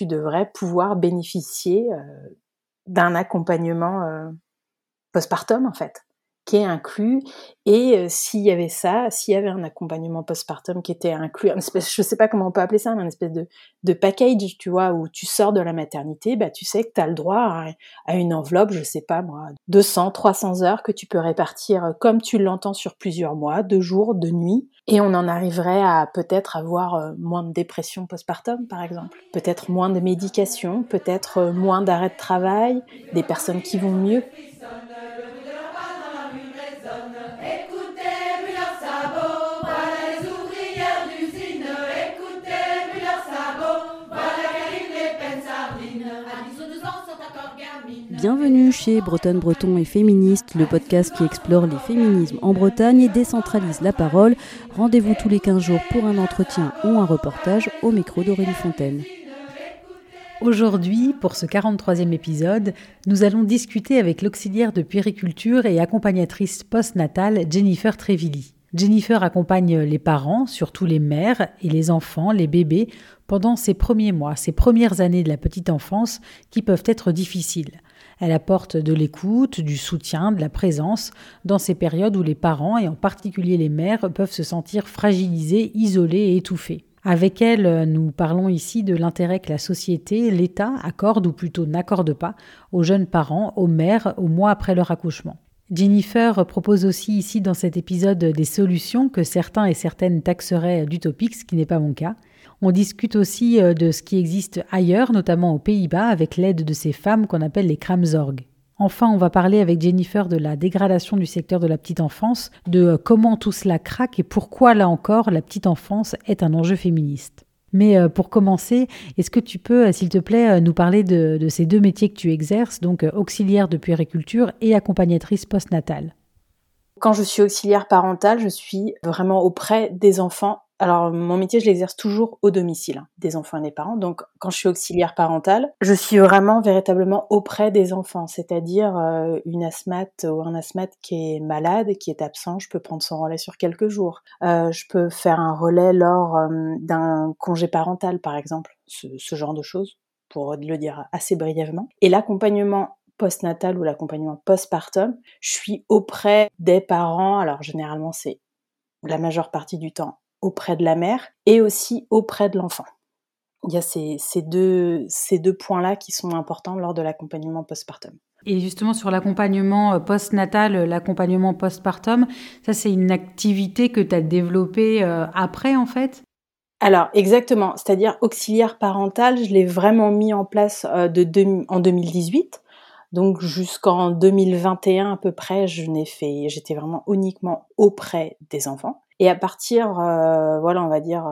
tu devrais pouvoir bénéficier d'un accompagnement postpartum, en fait, qui est inclus. Et s'il y avait ça, s'il y avait un accompagnement postpartum qui était inclus, une espèce, je ne sais pas comment on peut appeler ça, mais une espèce de package, tu vois, où tu sors de la maternité, bah, tu sais que tu as le droit à une enveloppe, je ne sais pas moi, 200, 300 heures que tu peux répartir comme tu l'entends sur plusieurs mois, de jours, de nuits. Et on en arriverait à peut-être avoir moins de dépression postpartum, par exemple. Peut-être moins de médication, peut-être moins d'arrêt de travail, des personnes qui vont mieux. Bienvenue chez Bretonne Breton et Féministe, le podcast qui explore les féminismes en Bretagne et décentralise la parole. Rendez-vous tous les 15 jours pour un entretien ou un reportage au micro d'Aurélie Fontaine. Aujourd'hui, pour ce 43e épisode, nous allons discuter avec l'auxiliaire de puériculture et accompagnatrice postnatale Jennifer Trevili. Jennifer accompagne les parents, surtout les mères et les enfants, les bébés, pendant ces premiers mois, ces premières années de la petite enfance qui peuvent être difficiles. Elle apporte de l'écoute, du soutien, de la présence dans ces périodes où les parents, et en particulier les mères, peuvent se sentir fragilisés, isolés et étouffés. Avec elle, nous parlons ici de l'intérêt que la société, l'État, accorde ou plutôt n'accorde pas aux jeunes parents, aux mères, au mois après leur accouchement. Jennifer propose aussi ici dans cet épisode des solutions que certains et certaines taxeraient d'utopiques, ce qui n'est pas mon cas. On discute aussi de ce qui existe ailleurs, notamment aux Pays-Bas, avec l'aide de ces femmes qu'on appelle les Kraamzorg. Enfin, on va parler avec Jennifer de la dégradation du secteur de la petite enfance, de comment tout cela craque et pourquoi, là encore, la petite enfance est un enjeu féministe. Mais pour commencer, est-ce que tu peux, s'il te plaît, nous parler de ces deux métiers que tu exerces, donc auxiliaire de puériculture et accompagnatrice postnatale ? Quand je suis auxiliaire parentale, je suis vraiment auprès des enfants. Alors, mon métier, je l'exerce toujours au domicile, hein, des enfants et des parents. Donc, quand je suis auxiliaire parentale, je suis vraiment véritablement auprès des enfants, c'est-à-dire une asthmate ou un asthmate qui est malade, qui est absent, je peux prendre son relais sur quelques jours. Je peux faire un relais lors d'un congé parental, par exemple, ce genre de choses, pour le dire assez brièvement. Et l'accompagnement postnatal ou l'accompagnement postpartum, je suis auprès des parents, alors généralement, c'est la majeure partie du temps, auprès de la mère et aussi auprès de l'enfant. Il y a ces deux points-là qui sont importants lors de l'accompagnement postpartum. Et justement sur l'accompagnement postnatal, l'accompagnement postpartum, ça c'est une activité que tu as développée après en fait ? Alors exactement, c'est-à-dire auxiliaire parental, je l'ai vraiment mis en place en 2018. Donc jusqu'en 2021 à peu près, j'étais vraiment uniquement auprès des enfants. Et à partir, on va dire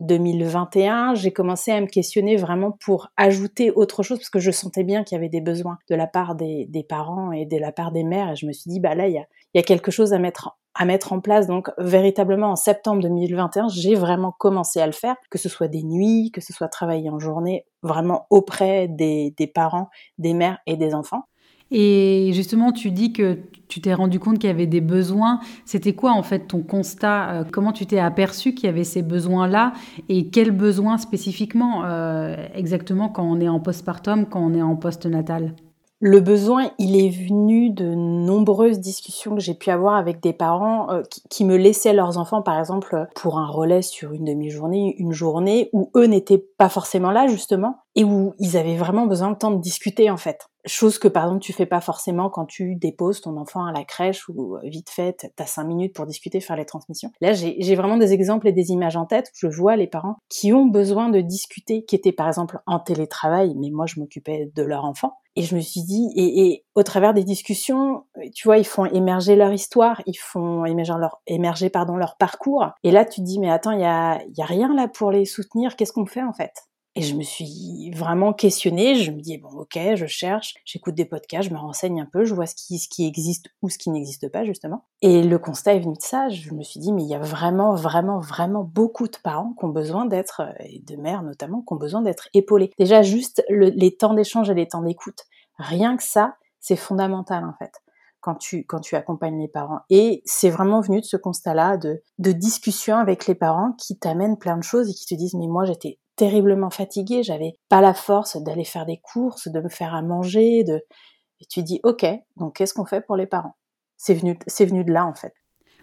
2021, j'ai commencé à me questionner vraiment pour ajouter autre chose parce que je sentais bien qu'il y avait des besoins de la part des parents et de la part des mères. Et je me suis dit, il y a quelque chose à mettre en place. Donc, véritablement, en septembre 2021, j'ai vraiment commencé à le faire, que ce soit des nuits, que ce soit travailler en journée, vraiment auprès des parents, des mères et des enfants. Et justement, tu dis que tu t'es rendu compte qu'il y avait des besoins. C'était quoi, en fait, ton constat ? Comment tu t'es aperçu qu'il y avait ces besoins-là ? Et quels besoins spécifiquement, exactement, quand on est en postpartum, quand on est en postnatal ? Le besoin, il est venu de nombreuses discussions que j'ai pu avoir avec des parents qui me laissaient leurs enfants, par exemple, pour un relais sur une demi-journée, une journée, où eux n'étaient pas forcément là, justement, et où ils avaient vraiment besoin de temps de discuter, en fait. Chose que, par exemple, tu fais pas forcément quand tu déposes ton enfant à la crèche ou vite fait, t'as 5 minutes pour discuter, faire les transmissions. Là, j'ai vraiment des exemples et des images en tête où je vois les parents qui ont besoin de discuter, qui étaient, par exemple, en télétravail, mais moi, je m'occupais de leur enfant. Et je me suis dit, et au travers des discussions, tu vois, ils font émerger leur histoire, ils font émerger leur parcours. Et là, tu te dis, mais attends, il y a rien là pour les soutenir, qu'est-ce qu'on fait en fait ? Et je me suis vraiment questionnée, je me dis, bon, ok, je cherche, j'écoute des podcasts, je me renseigne un peu, je vois ce qui existe ou ce qui n'existe pas, justement. Et le constat est venu de ça, je me suis dit, mais il y a vraiment, vraiment, vraiment beaucoup de parents qui ont besoin d'être, et de mères notamment, qui ont besoin d'être épaulés. Déjà, juste les temps d'échange et les temps d'écoute, rien que ça, c'est fondamental, en fait, quand tu accompagnes les parents. Et c'est vraiment venu de ce constat-là, de discussion avec les parents qui t'amènent plein de choses et qui te disent, mais moi, j'étais terriblement fatiguée, j'avais pas la force d'aller faire des courses, de me faire à manger, de... Et tu dis, ok, donc qu'est-ce qu'on fait pour les parents ? C'est venu de là, en fait.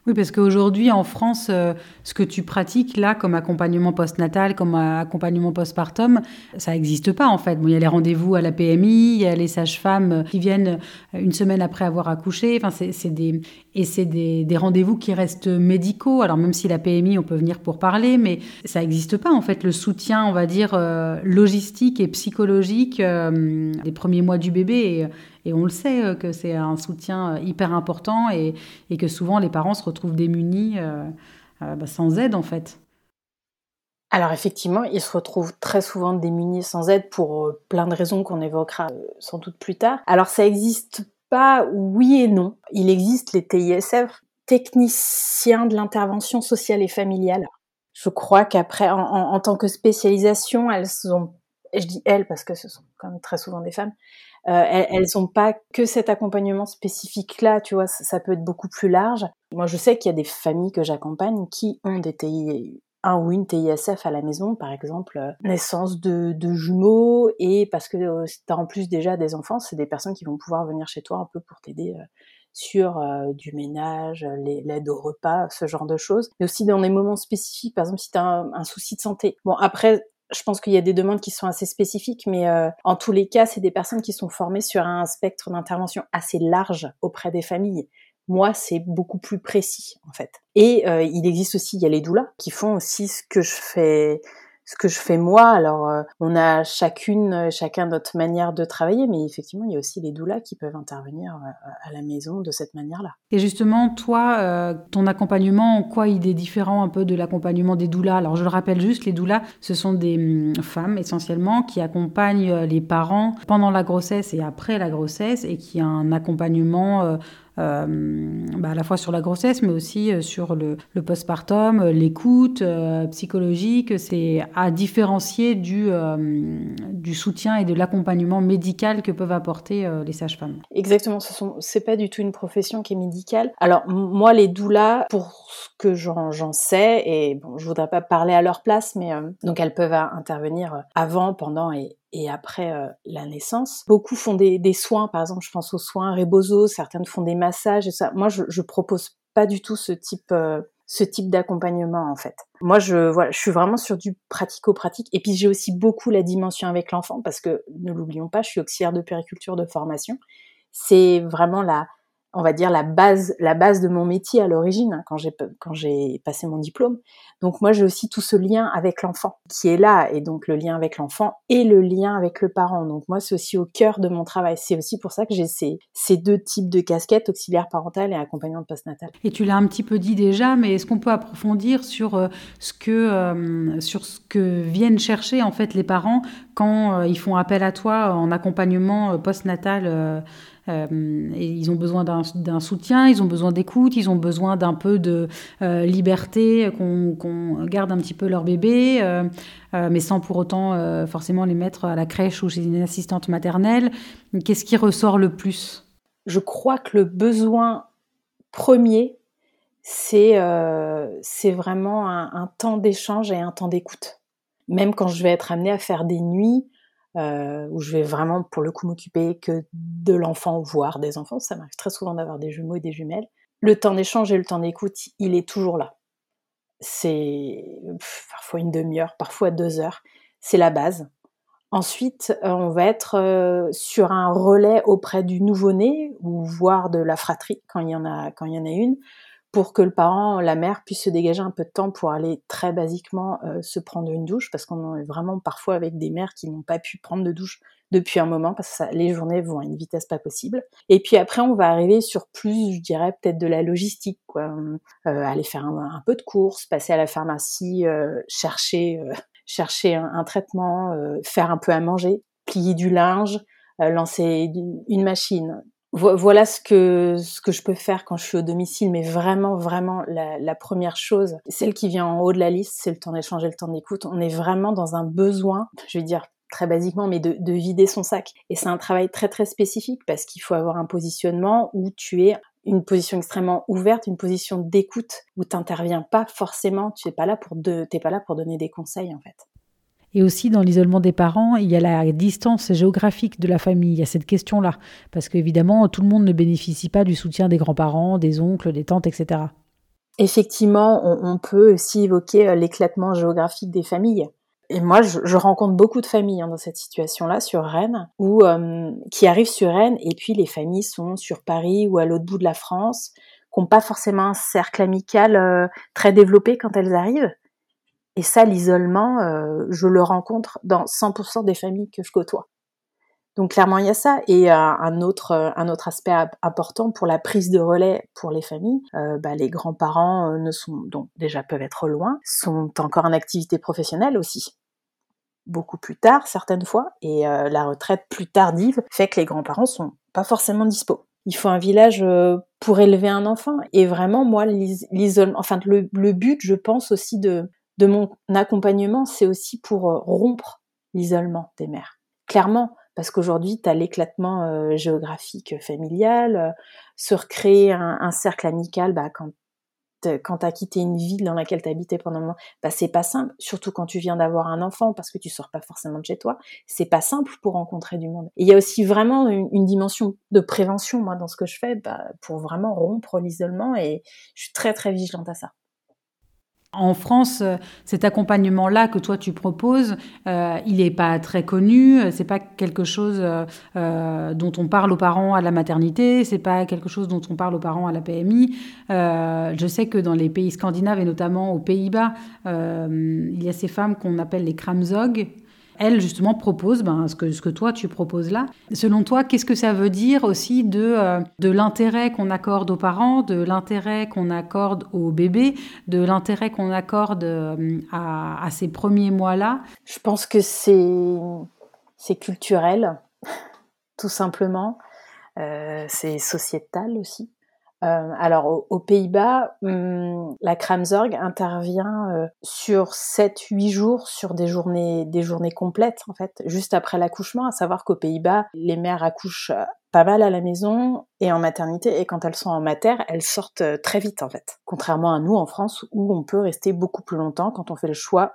Oui, parce qu'aujourd'hui, en France, ce que tu pratiques là, comme accompagnement postnatal, comme accompagnement postpartum, ça n'existe pas, en fait. Bon, il y a les rendez-vous à la PMI, il y a les sages-femmes qui viennent une semaine après avoir accouché. Enfin, c'est des rendez-vous qui restent médicaux. Alors, même si la PMI, on peut venir pour parler, mais ça n'existe pas, en fait. Le soutien, on va dire, logistique et psychologique des premiers mois du bébé. Et on le sait que c'est un soutien hyper important et que souvent les parents se retrouvent démunis sans aide en fait. Alors effectivement, ils se retrouvent très souvent démunis sans aide pour plein de raisons qu'on évoquera sans doute plus tard. Alors ça n'existe pas, oui et non. Il existe les TISF, techniciens de l'intervention sociale et familiale. Je crois qu'après, en tant que spécialisation, elles sont... Je dis elles parce que ce sont quand même très souvent des femmes. Elles n'ont pas que cet accompagnement spécifique-là, tu vois, ça peut être beaucoup plus large. Moi, je sais qu'il y a des familles que j'accompagne qui ont des TI, un ou une TISF à la maison, par exemple, naissance de jumeaux, et parce que tu as en plus déjà des enfants, c'est des personnes qui vont pouvoir venir chez toi un peu pour t'aider sur du ménage, l'aide au repas, ce genre de choses. Mais aussi dans des moments spécifiques, par exemple, si tu as un souci de santé. Bon, après... Je pense qu'il y a des demandes qui sont assez spécifiques, mais en tous les cas, c'est des personnes qui sont formées sur un spectre d'intervention assez large auprès des familles. Moi, c'est beaucoup plus précis, en fait. Et il existe aussi, il y a les doulas qui font aussi ce que je fais moi. Alors, on a chacun notre manière de travailler, mais effectivement, il y a aussi les doulas qui peuvent intervenir à la maison de cette manière-là. Et justement, toi, ton accompagnement, en quoi il est différent un peu de l'accompagnement des doulas ? Alors, je le rappelle juste, les doulas, ce sont des femmes, essentiellement, qui accompagnent les parents pendant la grossesse et après la grossesse, et qui a un accompagnement... à la fois sur la grossesse, mais aussi sur le postpartum, l'écoute psychologique. C'est à différencier du soutien et de l'accompagnement médical que peuvent apporter les sages-femmes. Exactement, c'est pas du tout une profession qui est médicale. Alors, moi, les doulas, pour ce que j'en sais, et bon, je voudrais pas parler à leur place, mais donc elles peuvent intervenir avant, pendant et après la naissance. Beaucoup font des soins, par exemple, je pense aux soins Rebozo, certaines font des massages et ça. Moi, je propose pas du tout ce type d'accompagnement, en fait. Moi, je suis vraiment sur du pratico-pratique. Et puis, j'ai aussi beaucoup la dimension avec l'enfant parce que, ne l'oublions pas, je suis auxiliaire de puériculture de formation. C'est vraiment la base de mon métier à l'origine, hein, quand j'ai passé mon diplôme. Donc moi, j'ai aussi tout ce lien avec l'enfant qui est là, et donc le lien avec l'enfant et le lien avec le parent. Donc moi, c'est aussi au cœur de mon travail. C'est aussi pour ça que j'ai ces deux types de casquettes, auxiliaire parental et accompagnante postnatale. Et tu l'as un petit peu dit déjà, mais est-ce qu'on peut approfondir sur ce que viennent chercher en fait les parents quand ils font appel à toi en accompagnement postnatal et ils ont besoin d'un soutien, ils ont besoin d'écoute, ils ont besoin d'un peu de liberté, qu'on garde un petit peu leur bébé, mais sans pour autant forcément les mettre à la crèche ou chez une assistante maternelle. Qu'est-ce qui ressort le plus ? Je crois que le besoin premier, c'est vraiment un temps d'échange et un temps d'écoute. Même quand je vais être amenée à faire des nuits, où je vais vraiment pour le coup m'occuper que de l'enfant, voire des enfants. Ça m'arrive très souvent d'avoir des jumeaux et des jumelles. Le temps d'échange et le temps d'écoute, il est toujours là. C'est parfois une demi-heure, parfois 2 heures. C'est la base. Ensuite, on va être sur un relais auprès du nouveau-né ou voire de la fratrie quand il y en a une, pour que le parent, la mère, puisse se dégager un peu de temps pour aller très basiquement se prendre une douche, parce qu'on en est vraiment parfois avec des mères qui n'ont pas pu prendre de douche depuis un moment, parce que les journées vont à une vitesse pas possible. Et puis après, on va arriver sur plus, je dirais, peut-être de la logistique, quoi. Aller faire un peu de courses, passer à la pharmacie, chercher un traitement, faire un peu à manger, plier du linge, lancer une machine... Voilà ce que je peux faire quand je suis au domicile, mais vraiment, vraiment, la première chose, celle qui vient en haut de la liste, c'est le temps d'échange et le temps d'écoute. On est vraiment dans un besoin, je vais dire très basiquement, mais de vider son sac. Et c'est un travail très, très spécifique parce qu'il faut avoir un positionnement où tu es une position extrêmement ouverte, une position d'écoute où tu n'interviens pas forcément, tu n'es pas là pour donner des conseils en fait. Et aussi, dans l'isolement des parents, il y a la distance géographique de la famille, il y a cette question-là. Parce qu'évidemment, tout le monde ne bénéficie pas du soutien des grands-parents, des oncles, des tantes, etc. Effectivement, on peut aussi évoquer l'éclatement géographique des familles. Et moi, je rencontre beaucoup de familles dans cette situation-là, sur Rennes, où, qui arrivent sur Rennes, et puis les familles sont sur Paris ou à l'autre bout de la France, qui n'ont pas forcément un cercle amical très développé quand elles arrivent. Et ça, l'isolement, je le rencontre dans 100% des familles que je côtoie. Donc clairement, il y a ça. Et un autre aspect important pour la prise de relais pour les familles, les grands-parents ne sont donc déjà peuvent être loin, sont encore en activité professionnelle aussi. Beaucoup plus tard, certaines fois. Et la retraite plus tardive fait que les grands-parents sont pas forcément dispo. Il faut un village pour élever un enfant. Et vraiment, moi, l'isolement, enfin le but, je pense aussi de mon accompagnement, c'est aussi pour rompre l'isolement des mères. Clairement, parce qu'aujourd'hui, tu as l'éclatement géographique familial, se recréer un cercle amical quand tu as quitté une ville dans laquelle tu habitais pendant un moment, c'est pas simple, surtout quand tu viens d'avoir un enfant, parce que tu sors pas forcément de chez toi, c'est pas simple pour rencontrer du monde. Et il y a aussi vraiment une dimension de prévention, moi, dans ce que je fais, pour vraiment rompre l'isolement, et je suis très très vigilante à ça. En France, cet accompagnement-là que toi tu proposes, il n'est pas très connu. C'est pas quelque chose dont on parle aux parents à la maternité. C'est pas quelque chose dont on parle aux parents à la PMI. Je sais que dans les pays scandinaves et notamment aux Pays-Bas, il y a ces femmes qu'on appelle les Kraamzorg. Elles, justement, proposent ce que toi, tu proposes là. Selon toi, qu'est-ce que ça veut dire aussi de l'intérêt qu'on accorde aux parents, de l'intérêt qu'on accorde aux bébés, de l'intérêt qu'on accorde à ces premiers mois-là? Je pense que c'est culturel, tout simplement. C'est sociétal aussi. Alors, aux Pays-Bas, la Kraamzorg intervient sur 7-8 jours, sur des journées complètes, en fait, juste après l'accouchement, à savoir qu'aux Pays-Bas, les mères accouchent pas mal à la maison et en maternité, et quand elles sont en mater, elles sortent très vite, en fait. Contrairement à nous, en France, où on peut rester beaucoup plus longtemps quand on fait le choix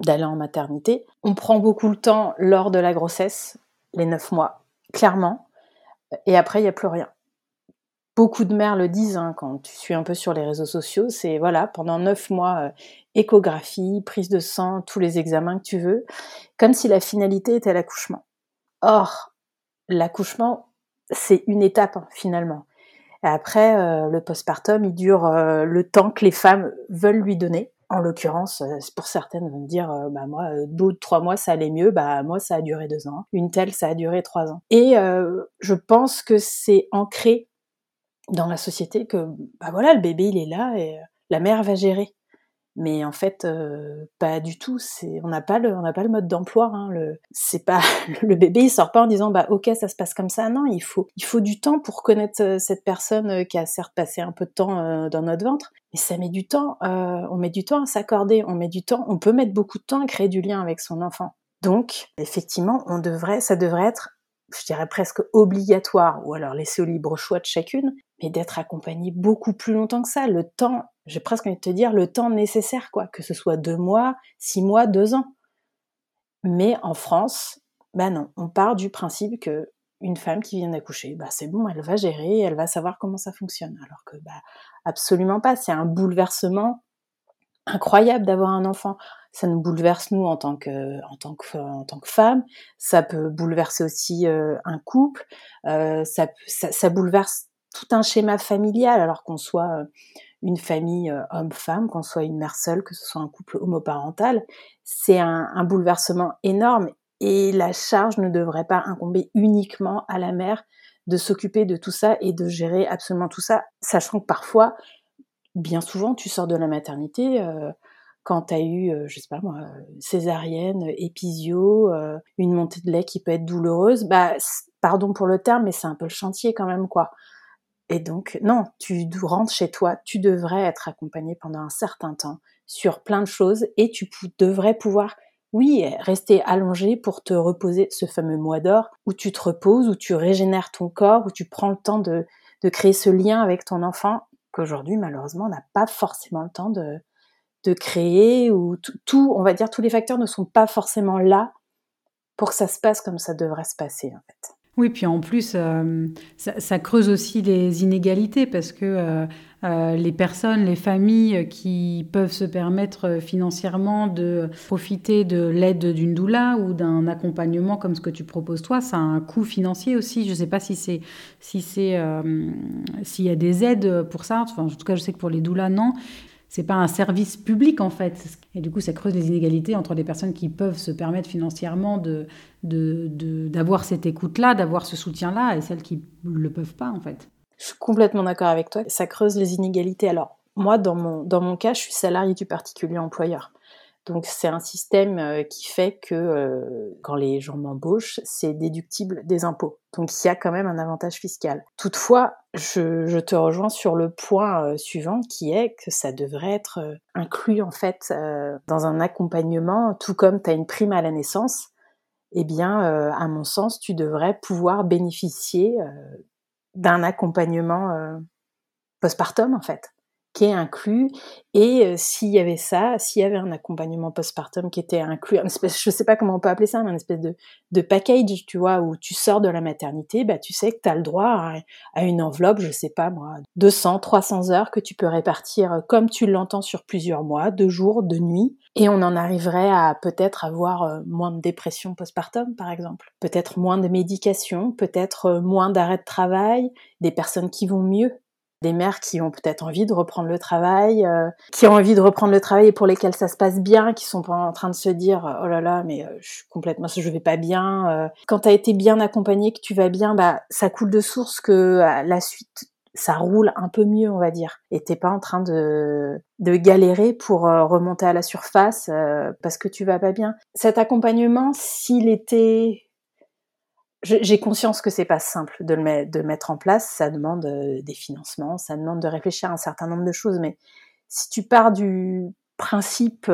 d'aller en maternité. On prend beaucoup le temps lors de la grossesse, les 9 mois, clairement, et après, il n'y a plus rien. Beaucoup de mères le disent, quand tu suis un peu sur les réseaux sociaux, c'est voilà, pendant 9 mois, échographie, prise de sang, tous les examens que tu veux, comme si la finalité était l'accouchement. Or, l'accouchement, c'est une étape, finalement. Et après, le postpartum, il dure le temps que les femmes veulent lui donner. En l'occurrence, pour certaines, vont me dire « moi, 2 ou 3 mois, ça allait mieux, moi, ça a duré 2 ans. Une telle, ça a duré 3 ans. » Et je pense que c'est ancré dans la société que le bébé il est là et la mère va gérer, mais en fait pas du tout. C'est on n'a pas le mode d'emploi, c'est pas le bébé, il sort pas en disant OK, ça se passe comme ça. Non, il faut du temps pour connaître cette personne qui a certes passé un peu de temps dans notre ventre, mais ça met du temps, on met du temps à s'accorder, on peut mettre beaucoup de temps à créer du lien avec son enfant. Donc effectivement, ça devrait être, je dirais presque obligatoire, ou alors laisser au libre choix de chacune, mais d'être accompagnée beaucoup plus longtemps que ça. Le temps, j'ai presque envie de te dire, le temps nécessaire, quoi, que ce soit 2 mois, 6 mois, 2 ans. Mais en France, non, on part du principe que une femme qui vient d'accoucher, c'est bon, elle va gérer, elle va savoir comment ça fonctionne, alors que absolument pas. C'est un bouleversement incroyable d'avoir un enfant. Ça nous bouleverse, nous, en tant que femme. Ça peut bouleverser aussi un couple. Ça bouleverse tout un schéma familial, alors qu'on soit une famille homme-femme, qu'on soit une mère seule, que ce soit un couple homoparental. C'est un bouleversement énorme, et la charge ne devrait pas incomber uniquement à la mère de s'occuper de tout ça et de gérer absolument tout ça, sachant que parfois, bien souvent, tu sors de la maternité quand tu as eu, césarienne, épisio, une montée de lait qui peut être douloureuse, pardon pour le terme, mais c'est un peu le chantier quand même, quoi. Et donc, non, tu rentres chez toi, tu devrais être accompagnée pendant un certain temps sur plein de choses, et tu devrais pouvoir, rester allongée pour te reposer, ce fameux mois d'or, où tu te reposes, où tu régénères ton corps, où tu prends le temps de créer ce lien avec ton enfant, qu'aujourd'hui, malheureusement, on n'a pas forcément le temps de de créer, ou tout, on va dire, tous les facteurs ne sont pas forcément là pour que ça se passe comme ça devrait se passer, en fait. Oui, puis en plus, ça creuse aussi les inégalités parce que les personnes, les familles qui peuvent se permettre financièrement de profiter de l'aide d'une doula ou d'un accompagnement comme ce que tu proposes toi, ça a un coût financier aussi. Je ne sais pas s'il y a des aides pour ça. Enfin, en tout cas, je sais que pour les doulas, non. C'est pas un service public, en fait. Et du coup, ça creuse les inégalités entre les personnes qui peuvent se permettre financièrement d'avoir cette écoute-là, d'avoir ce soutien-là, et celles qui ne le peuvent pas, en fait. Je suis complètement d'accord avec toi. Ça creuse les inégalités. Alors, moi, dans mon cas, je suis salariée du particulier employeur. Donc, c'est un système qui fait que quand les gens m'embauchent, c'est déductible des impôts. Donc, il y a quand même un avantage fiscal. Toutefois, je te rejoins sur le point suivant, qui est que ça devrait être inclus, en fait, dans un accompagnement. Tout comme tu as une prime à la naissance, eh bien, à mon sens, tu devrais pouvoir bénéficier d'un accompagnement postpartum, en fait, qui est inclus. Et s'il y avait un accompagnement postpartum qui était inclus, une espèce, je sais pas comment on peut appeler ça, mais une espèce de package, tu vois, où tu sors de la maternité, bah tu sais que tu as le droit à une enveloppe, je sais pas moi, 200, 300 heures que tu peux répartir comme tu l'entends sur plusieurs mois, de jour, de nuit, et on en arriverait à peut-être avoir moins de dépression postpartum, par exemple, peut-être moins de médication, peut-être moins d'arrêt de travail, des personnes qui vont mieux. Des mères qui ont peut-être envie de reprendre le travail, et pour lesquelles ça se passe bien, qui sont pas en train de se dire « Oh là là, mais je vais pas bien ». Quand t'as été bien accompagnée, que tu vas bien, bah ça coule de source que à la suite, ça roule un peu mieux, on va dire. Et t'es pas en train de galérer pour remonter à la surface parce que tu vas pas bien. Cet accompagnement, s'il était... J'ai conscience que c'est pas simple de le mettre en place, ça demande des financements, ça demande de réfléchir à un certain nombre de choses, mais si tu pars du principe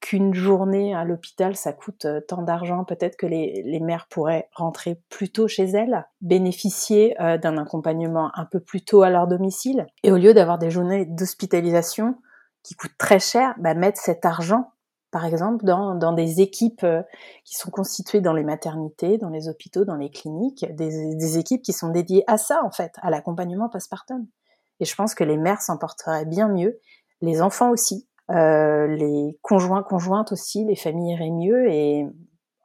qu'une journée à l'hôpital ça coûte tant d'argent, peut-être que les mères pourraient rentrer plus tôt chez elles, bénéficier d'un accompagnement un peu plus tôt à leur domicile, et au lieu d'avoir des journées d'hospitalisation qui coûtent très cher, bah mettre cet argent, par exemple, dans des équipes qui sont constituées dans les maternités, dans les hôpitaux, dans les cliniques, des équipes qui sont dédiées à ça, en fait, à l'accompagnement postpartum. Et je pense que les mères s'en porteraient bien mieux, les enfants aussi, les conjoints, conjointes aussi, les familles iraient mieux, et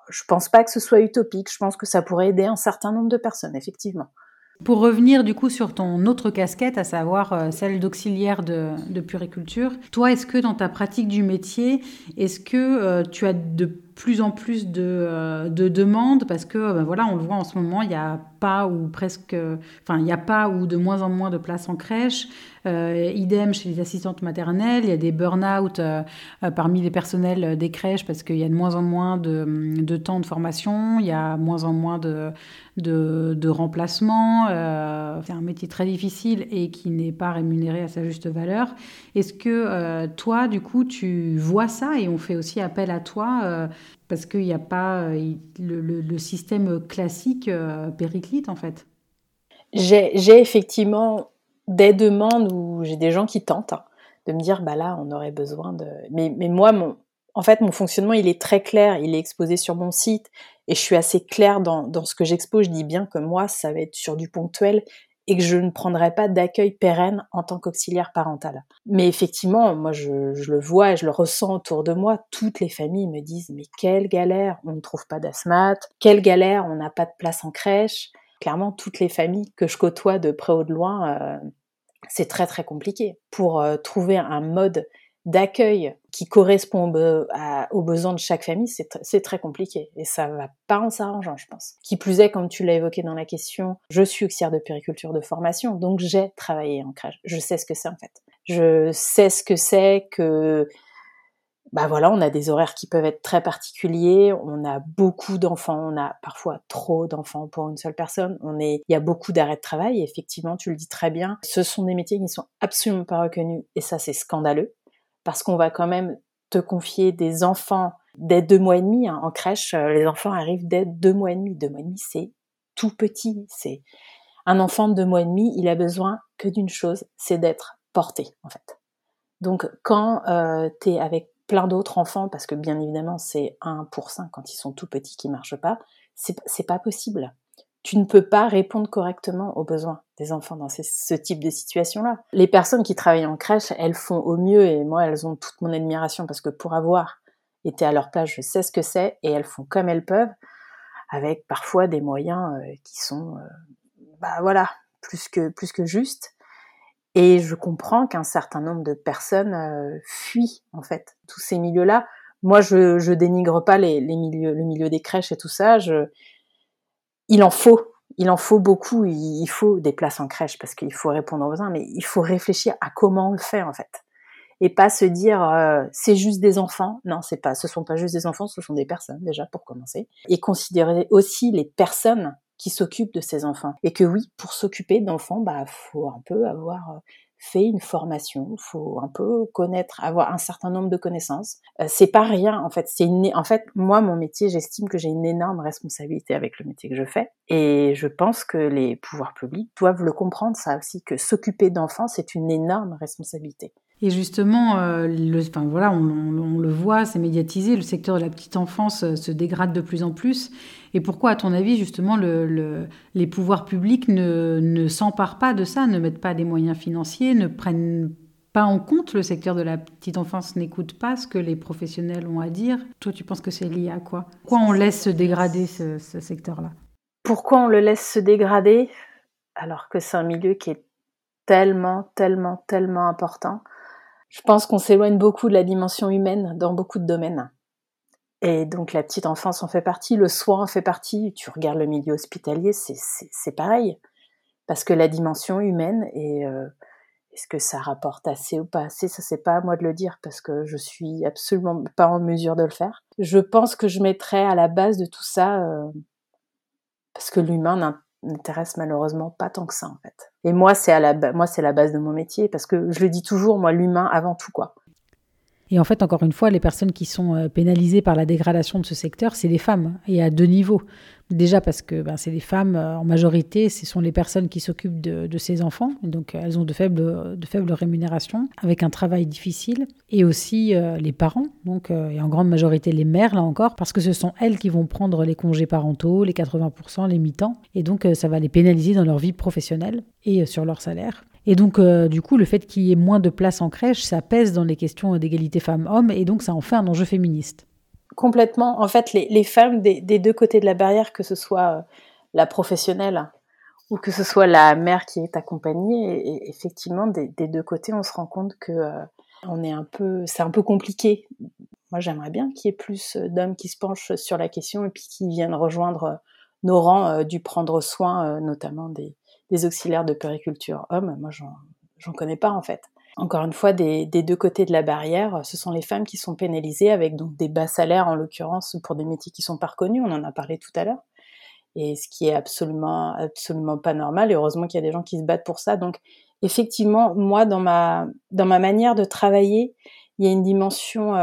je pense pas que ce soit utopique, je pense que ça pourrait aider un certain nombre de personnes, effectivement. Pour revenir du coup sur ton autre casquette, à savoir celle d'auxiliaire de puériculture, toi, est-ce que dans ta pratique du métier, est-ce que tu as de plus en plus de demandes? Parce que on le voit en ce moment, il n'y a pas ou de moins en moins de places en crèche. Idem chez les assistantes maternelles, il y a des burn-out parmi les personnels des crèches parce qu'il y a de moins en moins de temps de formation, il y a de moins en moins de remplacements. C'est un métier très difficile et qui n'est pas rémunéré à sa juste valeur. Est-ce que toi, du coup, tu vois ça et on fait aussi appel à toi parce qu'il n'y a pas le système classique périclite, en fait? J'ai effectivement des demandes où j'ai des gens qui tentent de me dire, bah là, on aurait besoin de... Mais moi, mon fonctionnement, il est très clair, il est exposé sur mon site, et je suis assez claire dans ce que j'expose. Je dis bien que moi, ça va être sur du ponctuel, et que je ne prendrai pas d'accueil pérenne en tant qu'auxiliaire parentale. Mais effectivement, moi, je le vois et je le ressens autour de moi. Toutes les familles me disent, mais quelle galère, on ne trouve pas d'asthmate, quelle galère, on n'a pas de place en crèche. Clairement, toutes les familles que je côtoie de près ou de loin... c'est très très compliqué. Pour trouver un mode d'accueil qui correspond aux besoins de chaque famille, c'est très compliqué. Et ça va pas en s'arrangeant, je pense. Qui plus est, comme tu l'as évoqué dans la question, je suis auxiliaire de puériculture de formation, donc j'ai travaillé en crèche. Je sais ce que c'est, en fait. Je sais ce que c'est que... on a des horaires qui peuvent être très particuliers, on a beaucoup d'enfants, on a parfois trop d'enfants pour une seule personne, il y a beaucoup d'arrêts de travail, et effectivement, tu le dis très bien, ce sont des métiers qui ne sont absolument pas reconnus, et ça, c'est scandaleux, parce qu'on va quand même te confier des enfants dès 2 mois et demi, hein, en crèche, les enfants arrivent dès 2 mois et demi, 2 mois et demi, c'est tout petit, c'est... Un enfant de 2 mois et demi, il a besoin que d'une chose, c'est d'être porté, en fait. Donc quand tu es avec plein d'autres enfants, parce que bien évidemment c'est 1 pour 5 quand ils sont tout petits qui marchent pas, c'est pas possible. Tu ne peux pas répondre correctement aux besoins des enfants dans ce type de situation-là. Les personnes qui travaillent en crèche, elles font au mieux, et moi elles ont toute mon admiration, parce que pour avoir été à leur place, je sais ce que c'est, et elles font comme elles peuvent, avec parfois des moyens qui sont plus que justes. Et je comprends qu'un certain nombre de personnes fuient en fait tous ces milieux-là. Moi, je dénigre pas les milieux, le milieu des crèches et tout ça. Il en faut beaucoup. Il faut des places en crèche parce qu'il faut répondre aux besoins, mais il faut réfléchir à comment on le fait en fait, et pas se dire c'est juste des enfants. Non, ce sont pas juste des enfants, ce sont des personnes déjà pour commencer, et considérer aussi les personnes qui s'occupent de ces enfants. Et que oui, pour s'occuper d'enfants, faut un peu avoir fait une formation, faut un peu connaître, avoir un certain nombre de connaissances. C'est pas rien, en fait. Moi, mon métier, j'estime que j'ai une énorme responsabilité avec le métier que je fais. Et je pense que les pouvoirs publics doivent le comprendre, ça aussi, que s'occuper d'enfants, c'est une énorme responsabilité. Et justement, on le voit, c'est médiatisé, le secteur de la petite enfance se dégrade de plus en plus. Et pourquoi, à ton avis, justement, les pouvoirs publics ne s'emparent pas de ça, ne mettent pas des moyens financiers, ne prennent pas en compte le secteur de la petite enfance, n'écoutent pas ce que les professionnels ont à dire? Toi, tu penses que c'est lié à quoi? Pourquoi on laisse se dégrader ce secteur-là? Pourquoi on le laisse se dégrader alors que c'est un milieu qui est tellement, tellement, tellement important? Je pense qu'on s'éloigne beaucoup de la dimension humaine dans beaucoup de domaines. Et donc la petite enfance en fait partie, le soin en fait partie, tu regardes le milieu hospitalier, c'est pareil. Parce que la dimension humaine, et est-ce que ça rapporte assez ou pas assez, ça c'est pas à moi de le dire, parce que je suis absolument pas en mesure de le faire. Je pense que je mettrais à la base de tout ça, parce que l'humain n'intéresse malheureusement pas tant que ça en fait. Et moi c'est la base de mon métier, parce que je le dis toujours, moi l'humain avant tout quoi. Et en fait, encore une fois, les personnes qui sont pénalisées par la dégradation de ce secteur, c'est les femmes, et à 2 niveaux. Déjà parce que c'est les femmes, en majorité, ce sont les personnes qui s'occupent de ces enfants, donc elles ont de faibles rémunérations, avec un travail difficile, et aussi les parents, donc, et en grande majorité les mères, là encore, parce que ce sont elles qui vont prendre les congés parentaux, les 80%, les mi-temps, et donc ça va les pénaliser dans leur vie professionnelle et sur leur salaire. Et donc, du coup, le fait qu'il y ait moins de places en crèche, ça pèse dans les questions d'égalité femmes-hommes, et donc ça en fait un enjeu féministe. Complètement. En fait, les femmes des 2 côtés de la barrière, que ce soit la professionnelle ou que ce soit la mère qui est accompagnée, et effectivement, des 2 côtés, on se rend compte que c'est un peu compliqué. Moi, j'aimerais bien qu'il y ait plus d'hommes qui se penchent sur la question et puis qui viennent rejoindre nos rangs du prendre soin, notamment des auxiliaires de puériculture hommes. Moi, j'en connais pas, en fait. Encore une fois, des 2 côtés de la barrière, ce sont les femmes qui sont pénalisées avec donc des bas salaires, en l'occurrence, pour des métiers qui sont pas reconnus. On en a parlé tout à l'heure. Et ce qui est absolument, absolument pas normal. Et heureusement qu'il y a des gens qui se battent pour ça. Donc, effectivement, moi, dans ma manière de travailler, il y a une dimension,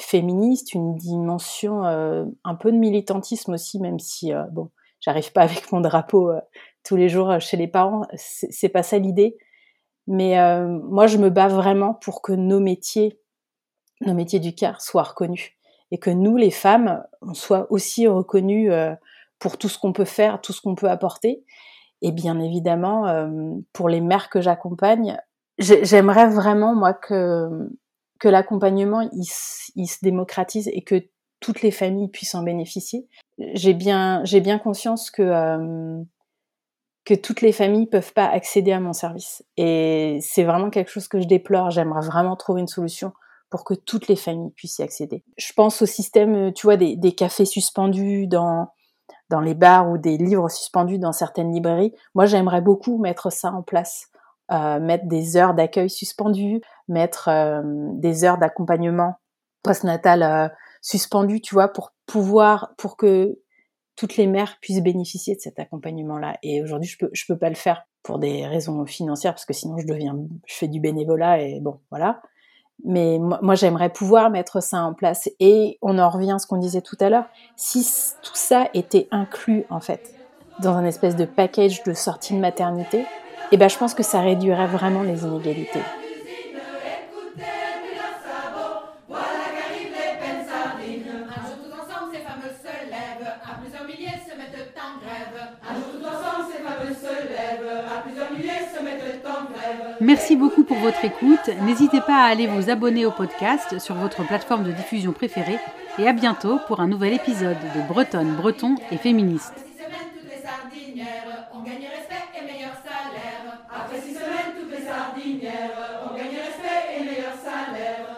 féministe, une dimension, un peu de militantisme aussi, même si, j'arrive pas avec mon drapeau tous les jours chez les parents, c'est pas ça l'idée. Mais moi, je me bats vraiment pour que nos métiers du CAR soient reconnus, et que nous, les femmes, on soit aussi reconnues pour tout ce qu'on peut faire, tout ce qu'on peut apporter. Et bien évidemment, pour les mères que j'accompagne, j'aimerais vraiment moi que l'accompagnement il se démocratise et que toutes les familles puissent en bénéficier. J'ai bien conscience que toutes les familles peuvent pas accéder à mon service. Et c'est vraiment quelque chose que je déplore. J'aimerais vraiment trouver une solution pour que toutes les familles puissent y accéder. Je pense au système, tu vois, des cafés suspendus dans les bars, ou des livres suspendus dans certaines librairies. Moi, j'aimerais beaucoup mettre ça en place. Mettre des heures d'accueil suspendues, mettre des heures d'accompagnement postnatal suspendu, tu vois, pour que toutes les mères puissent bénéficier de cet accompagnement-là. Et aujourd'hui, je peux pas le faire pour des raisons financières, parce que sinon je fais du bénévolat, et bon, voilà. Mais moi, j'aimerais pouvoir mettre ça en place. Et on en revient à ce qu'on disait tout à l'heure. Si tout ça était inclus, en fait, dans un espèce de package de sortie de maternité, eh ben, je pense que ça réduirait vraiment les inégalités. Merci beaucoup pour votre écoute. N'hésitez pas à aller vous abonner au podcast sur votre plateforme de diffusion préférée et à bientôt pour un nouvel épisode de Bretonne, Breton et Féministe. Après 6 semaines, toutes les sardinières, on gagne respect et meilleur salaire.